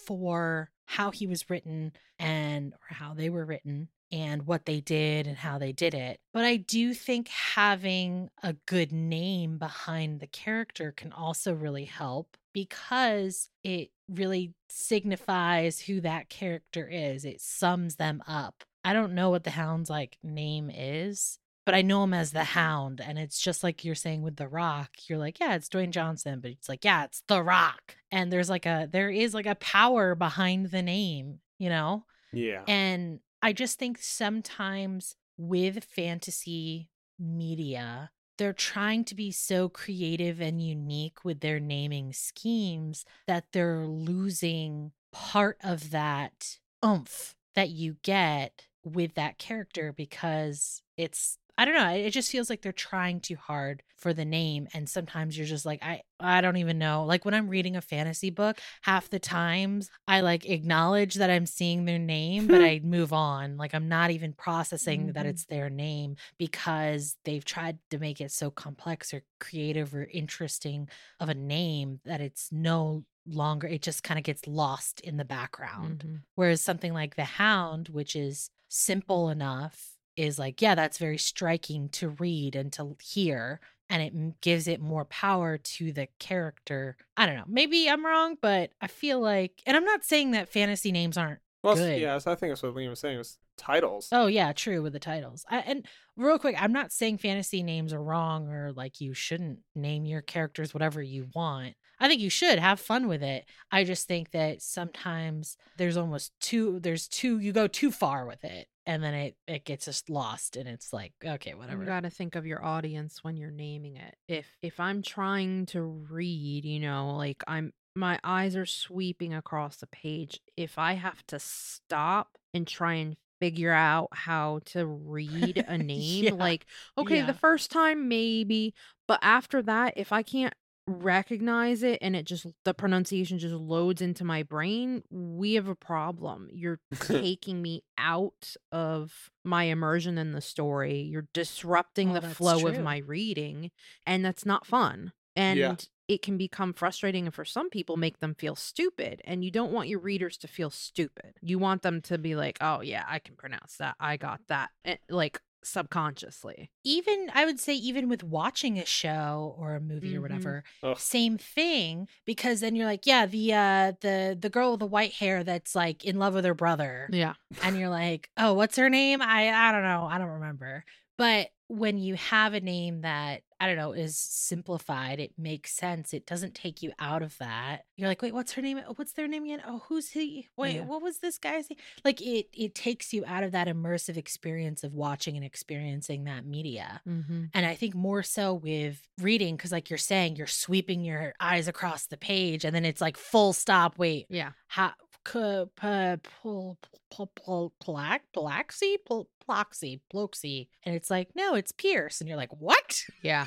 for how he was written and or how they were written and what they did and how they did it. But I do think having a good name behind the character can also really help because it really signifies who that character is. It sums them up. I don't know what the Hound's like name is, but I know him as the Hound. And it's just like you're saying with The Rock, you're like, yeah, it's Dwayne Johnson, but it's like, yeah, it's The Rock. And there's like a, there is like a power behind the name, you know? Yeah. And I just think sometimes with fantasy media, they're trying to be so creative and unique with their naming schemes that they're losing part of that oomph that you get with that character because it's, I don't know, it just feels like they're trying too hard for the name. And sometimes you're just like, I, I don't even know. Like when I'm reading a fantasy book, half the times I like acknowledge that I'm seeing their name, but I move on. Like I'm not even processing mm-hmm. that it's their name because they've tried to make it so complex or creative or interesting of a name that it's no longer, it just kind of gets lost in the background. Mm-hmm. Whereas something like The Hound, which is simple enough, is like, yeah, that's very striking to read and to hear, and it gives it more power to the character. I don't know. Maybe I'm wrong, but I feel like, and I'm not saying that fantasy names aren't well, good. Yeah, so I think that's what Liam was saying was titles. Oh, yeah, true with the titles. I, and real quick, I'm not saying fantasy names are wrong or like you shouldn't name your characters whatever you want. I think you should have fun with it. I just think that sometimes there's almost too, there's too, you go too far with it. And then it, it gets just lost and it's like, okay, whatever. You got to think of your audience when you're naming it. If if I'm trying to read, you know, like I'm my eyes are sweeping across the page. If I have to stop and try and figure out how to read a name, yeah. like, okay, yeah. the first time maybe. But after that, if I can't recognize it and it just the pronunciation just loads into my brain, we have a problem. You're taking me out of my immersion in the story. You're disrupting oh, the flow true. Of my reading, and that's not fun. And yeah. it can become frustrating, and for some people make them feel stupid, and you don't want your readers to feel stupid. You want them to be like, oh yeah, I can pronounce that, I got that, and, like subconsciously. Even I would say even with watching a show or a movie mm-hmm. or whatever, Ugh. Same thing, because then you're like, yeah, the uh the the girl with the white hair that's like in love with her brother. Yeah. And you're like, oh, what's her name? I I don't know. I don't remember. But when you have a name that, I don't know, is simplified, it makes sense. It doesn't take you out of that. You're like, wait, what's her name? What's their name again? Oh, who's he? Wait, yeah. what was this guy's name? Like it, it takes you out of that immersive experience of watching and experiencing that media. Mm-hmm. And I think more so with reading, because like you're saying, you're sweeping your eyes across the page and then it's like full stop. Wait, yeah. How? Plaxy, Ploxy, Ploxy. And it's like, no, it's Pierce. And you're like, what? Yeah.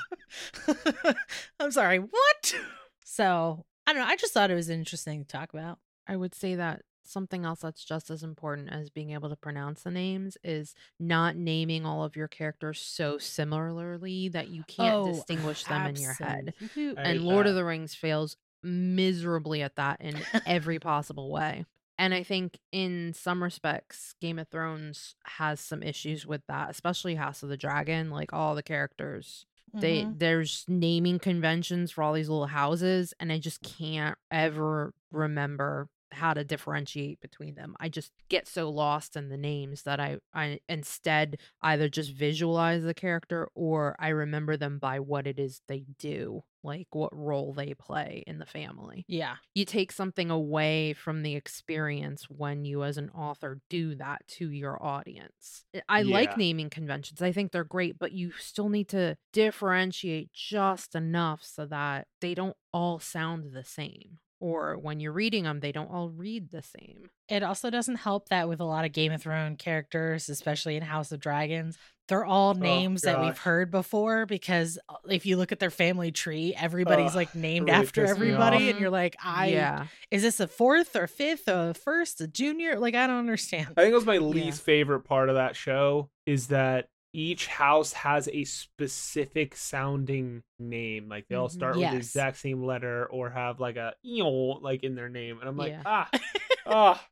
I'm sorry, what? So I don't know. I just thought it was interesting to talk about. I would say that something else that's just as important as being able to pronounce the names is not naming all of your characters so similarly that you can't oh, distinguish them absolutely. In your head. And Lord that. Of the Rings fails miserably at that in every possible way. And I think in some respects, Game of Thrones has some issues with that, especially House of the Dragon, like all the characters. Mm-hmm. They there's naming conventions for all these little houses, and I just can't ever remember how to differentiate between them. I just get so lost in the names that I, I instead either just visualize the character or I remember them by what it is they do, like what role they play in the family. Yeah. You take something away from the experience when you as an author do that to your audience. I yeah. like naming conventions. I think they're great, but you still need to differentiate just enough so that they don't all sound the same. or when you're reading them, they don't all read the same. It also doesn't help that with a lot of Game of Thrones characters, especially in House of Dragons, they're all names oh, that we've heard before, because if you look at their family tree, everybody's oh, like named really after everybody. And you're like, I, yeah. is this a fourth or fifth or a first, a junior? Like, I don't understand. I think it was my least yeah. favorite part of that show is that each house has a specific sounding name. Like they all start yes. with the exact same letter or have like a, like in their name. And I'm like, yeah. ah, ah,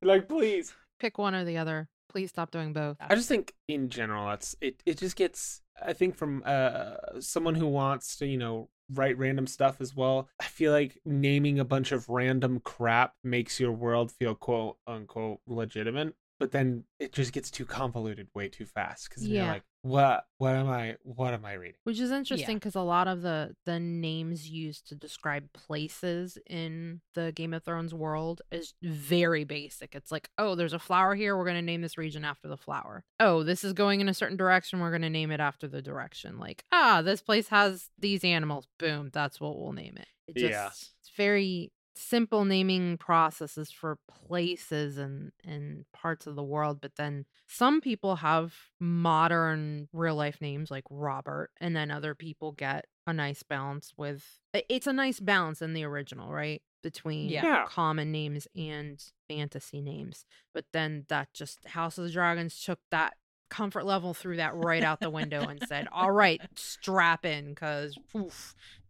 like, please pick one or the other. Please stop doing both. I just think in general, that's it. It just gets, I think from uh, someone who wants to, you know, write random stuff as well. I feel like naming a bunch of random crap makes your world feel quote unquote legitimate. But then it just gets too convoluted way too fast because yeah. you're like, what what am I what am I reading? Which is interesting because yeah. a lot of the, the names used to describe places in the Game of Thrones world is very basic. It's like, oh, there's a flower here. We're going to name this region after the flower. Oh, this is going in a certain direction. We're going to name it after the direction. Like, ah, this place has these animals. Boom. That's what we'll name it. It just, yeah. It's very... simple naming processes for places and, and parts of the world. But then some people have modern real life names like Robert, and then other people get a nice balance with it's a nice balance in the original, right? Between yeah. common names and fantasy names. But then that just House of the Dragons took that comfort level, threw that right out the window and said, all right, strap in because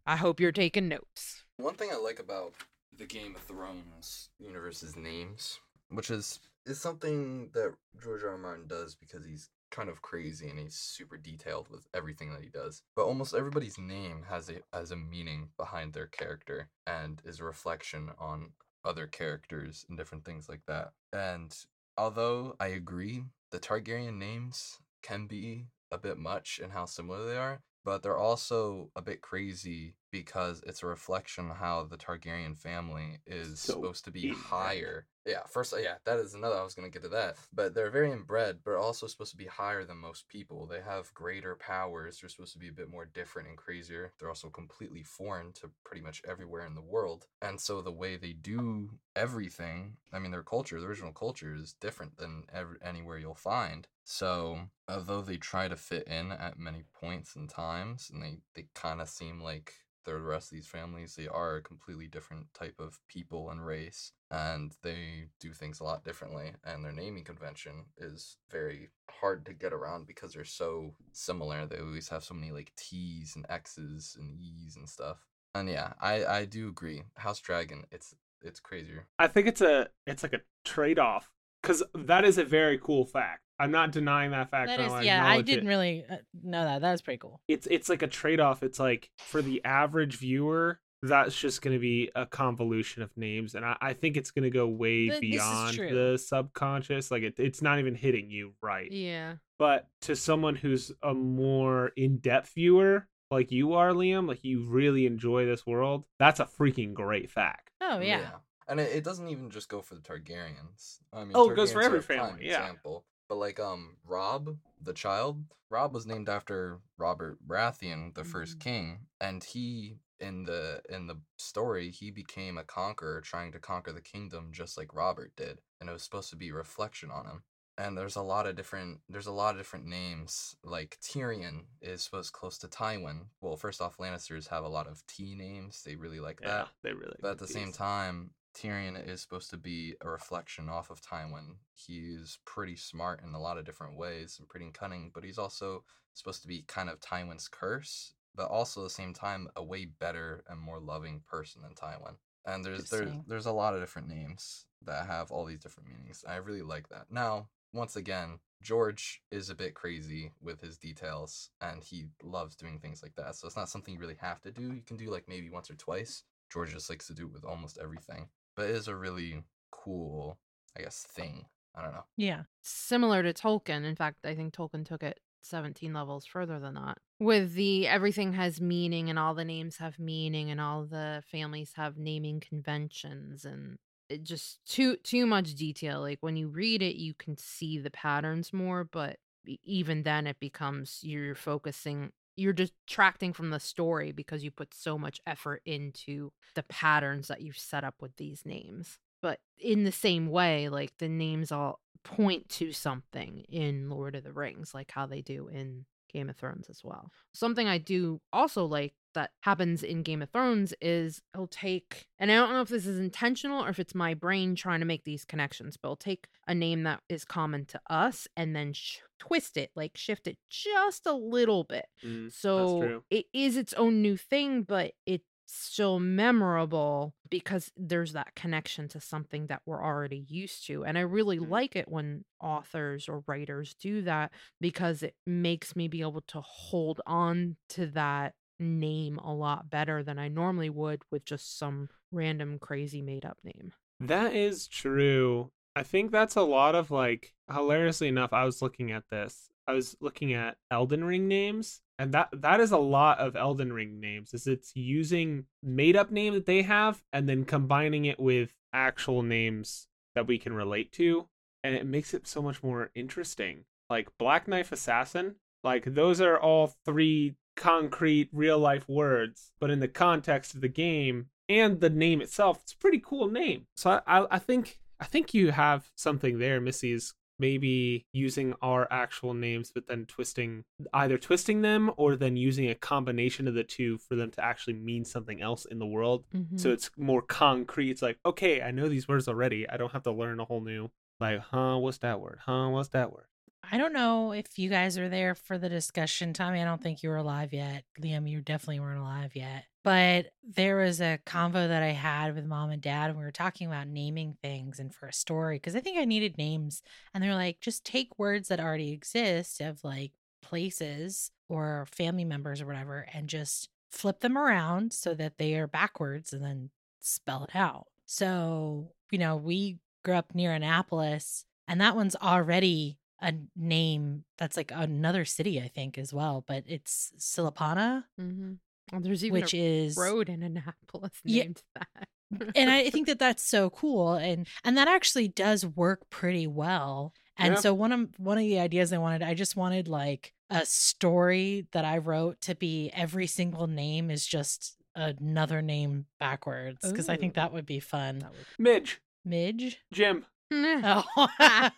I hope you're taking notes. One thing I like about the Game of Thrones universe's names, which is is something that George R. R. Martin does because he's kind of crazy and he's super detailed with everything that he does. But almost everybody's name has a has a meaning behind their character and is a reflection on other characters and different things like that. And although I agree, the Targaryen names can be a bit much in how similar they are, but they're also a bit crazy because it's a reflection on how the Targaryen family is so supposed to be higher. Yeah, first, yeah, that is another, I was going to get to that. But they're very inbred, but also supposed to be higher than most people. They have greater powers. They're supposed to be a bit more different and crazier. They're also completely foreign to pretty much everywhere in the world. And so the way they do everything, I mean, their culture, the original culture is different than ever, anywhere you'll find. So although they try to fit in at many points and times, and they, they kind of seem like the rest of these families, they are a completely different type of people and race, and they do things a lot differently, and their naming convention is very hard to get around because they're so similar. They always have so many like T's and X's and E's and stuff. And yeah, I, I do agree. House Dragon, it's it's crazier. I think it's a it's like a trade-off because that is a very cool fact. I'm not denying that fact. That is, I yeah, I didn't it. really know that. That was pretty cool. It's it's like a trade-off. It's like for the average viewer, that's just going to be a convolution of names. And I, I think it's going to go way but beyond the subconscious. Like it, it's not even hitting you right. Yeah. But to someone who's a more in-depth viewer, like you are, Liam, like you really enjoy this world, that's a freaking great fact. Oh, yeah. yeah. And it, it doesn't even just go for the Targaryens. I mean, oh, it goes for every family, yeah. Example. But like um Rob, the child, Rob was named after Robert Baratheon, the mm-hmm. first king, and he in the in the story he became a conqueror trying to conquer the kingdom just like Robert did, and it was supposed to be a reflection on him. And there's a lot of different there's a lot of different names. Like Tyrion is supposed close to Tywin. Well, first off, Lannisters have a lot of T names. They really like yeah, that. They really. But at the these. same time, Tyrion is supposed to be a reflection off of Tywin. He's pretty smart in a lot of different ways and pretty cunning, but he's also supposed to be kind of Tywin's curse, but also at the same time a way better and more loving person than Tywin. And there's there's there's a lot of different names that have all these different meanings. I really like that. Now, once again, George is a bit crazy with his details, and he loves doing things like that. So it's not something you really have to do. You can do like maybe once or twice. George just likes to do it with almost everything. But it is a really cool, I guess, thing. I don't know. Yeah. Similar to Tolkien. In fact, I think Tolkien took it seventeen levels further than that. With the everything has meaning and all the names have meaning and all the families have naming conventions and it just too too much detail. Like when you read it, you can see the patterns more. But even then it becomes you're focusing you're detracting from the story because you put so much effort into the patterns that you've set up with these names. But in the same way, like, the names all point to something in Lord of the Rings, like how they do in Game of Thrones as well. Something I do also like that happens in Game of Thrones is he'll take, and I don't know if this is intentional or if it's my brain trying to make these connections, but he'll take a name that is common to us and then sh- twist it, like shift it just a little bit. Mm, so it is its own new thing, but it's still memorable because there's that connection to something that we're already used to. And I really mm. like it when authors or writers do that, because it makes me be able to hold on to that name a lot better than I normally would with just some random crazy made up name. That is true. I think that's a lot of, like, hilariously enough, I was looking at this. I was looking at Elden Ring names, and that that is a lot of Elden Ring names, is it's using made up name that they have and then combining it with actual names that we can relate to, and it makes it so much more interesting. Like Black Knife Assassin, like those are all three concrete real life words, but in the context of the game and the name itself, it's a pretty cool name. So I, I, I think I think you have something there, Missy, is maybe using our actual names but then twisting either twisting them or then using a combination of the two for them to actually mean something else in the world. Mm-hmm. So it's more concrete. It's like, okay, I know these words already. I don't have to learn a whole new, like, huh, what's that word? Huh, what's that word? I don't know if you guys are there for the discussion. Tommy, I don't think you were alive yet. Liam, you definitely weren't alive yet. But there was a convo that I had with mom and dad, and we were talking about naming things and for a story, because I think I needed names. And they're like, just take words that already exist of like places or family members or whatever, and just flip them around so that they are backwards and then spell it out. So, you know, we grew up near Annapolis, and that one's already a name that's like another city, I think, as well, but it's Silipana. Mm-hmm. Well, there's even which a is, road in Annapolis named yeah, that. And I think that that's so cool, and and that actually does work pretty well. And yeah. so one of one of the ideas I wanted, I just wanted like a story that I wrote to be every single name is just another name backwards, because I think that would be fun. That would be- Midge. Midge. Jim. Mm. Oh.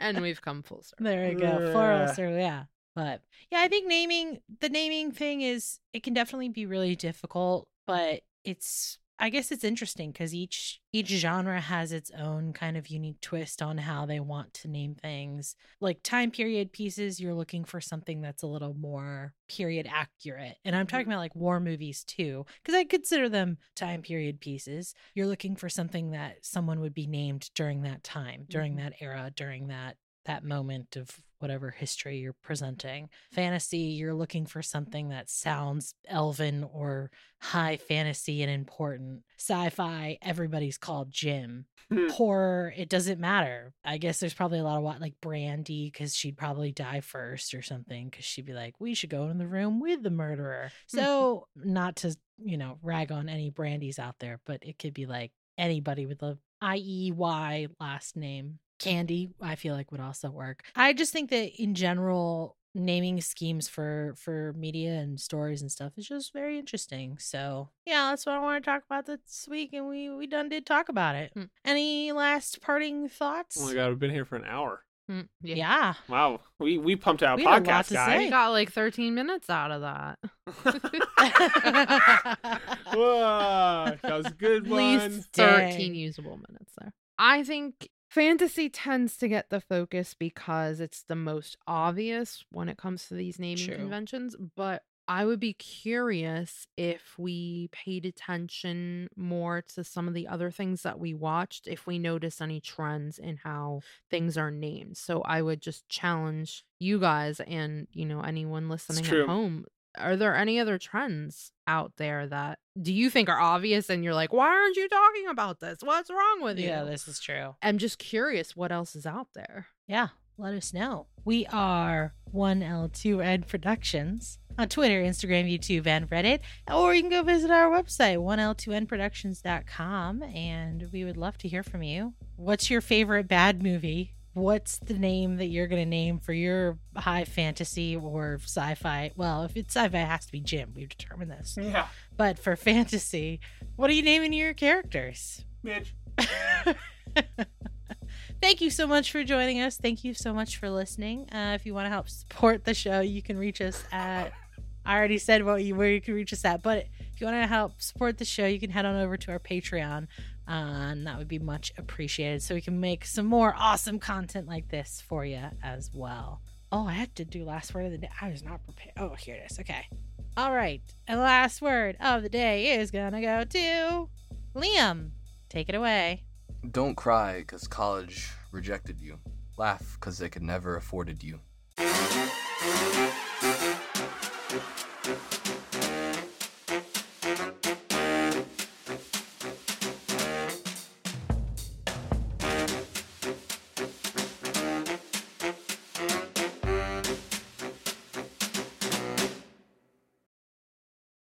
And we've come full circle. There we go. Floral circle, yeah. But yeah, I think naming the naming thing is, it can definitely be really difficult, but it's, I guess it's interesting because each each genre has its own kind of unique twist on how they want to name things. Like time period pieces, you're looking for something that's a little more period accurate. And I'm talking about like war movies too, because I consider them time period pieces. You're looking for something that someone would be named during that time, during mm-hmm. that era, during that that moment of whatever history you're presenting. Fantasy, you're looking for something that sounds elven or high fantasy and important. Sci-fi, everybody's called Jim. Mm. Horror, it doesn't matter. I guess there's probably a lot of like Brandy, because she'd probably die first or something, because she'd be like, we should go in the room with the murderer. So not to, you know, rag on any Brandies out there, but it could be like anybody with a I E Y last name. Candy, I feel like, would also work. I just think that in general, naming schemes for for media and stories and stuff is just very interesting. So yeah, that's what I want to talk about this week, and we we done did talk about it. Mm. Any last parting thoughts? Oh my god, we've been here for an hour. Mm, yeah. yeah. Wow. We we pumped out a podcast, guys. We got like thirteen minutes out of that. Whoa, that was a good one. At least thirteen usable minutes there. I think fantasy tends to get the focus because it's the most obvious when it comes to these naming True. conventions, but I would be curious if we paid attention more to some of the other things that we watched, if we noticed any trends in how things are named. So I would just challenge you guys and, you know, anyone listening at home. Are there any other trends out there that do you think are obvious and you're like, why aren't you talking about this? What's wrong with you? Yeah, this is true. I'm just curious what else is out there. Yeah, let us know. We are one L two N Productions on Twitter, Instagram, YouTube, and Reddit. Or you can go visit our website, one L two N productions dot com, and we would love to hear from you. What's your favorite bad movie? what's the name that you're going to name for your high fantasy or sci-fi? Well, if it's sci-fi, it has to be Jim. We've determined this. Yeah. But for fantasy, what are you naming your characters? Mitch. Thank you so much for joining us. Thank you so much for listening. Uh, if you want to help support the show, you can reach us at... I already said what you, where you can reach us at, but if you want to help support the show, you can head on over to our Patreon, uh, and that would be much appreciated, so we can make some more awesome content like this for you as well. Oh, I had to do last word of the day. I was not prepared. Oh, here it is. Okay. All right. And last word of the day is going to go to Liam. Take it away. Don't cry because college rejected you. Laugh because they could never afforded you.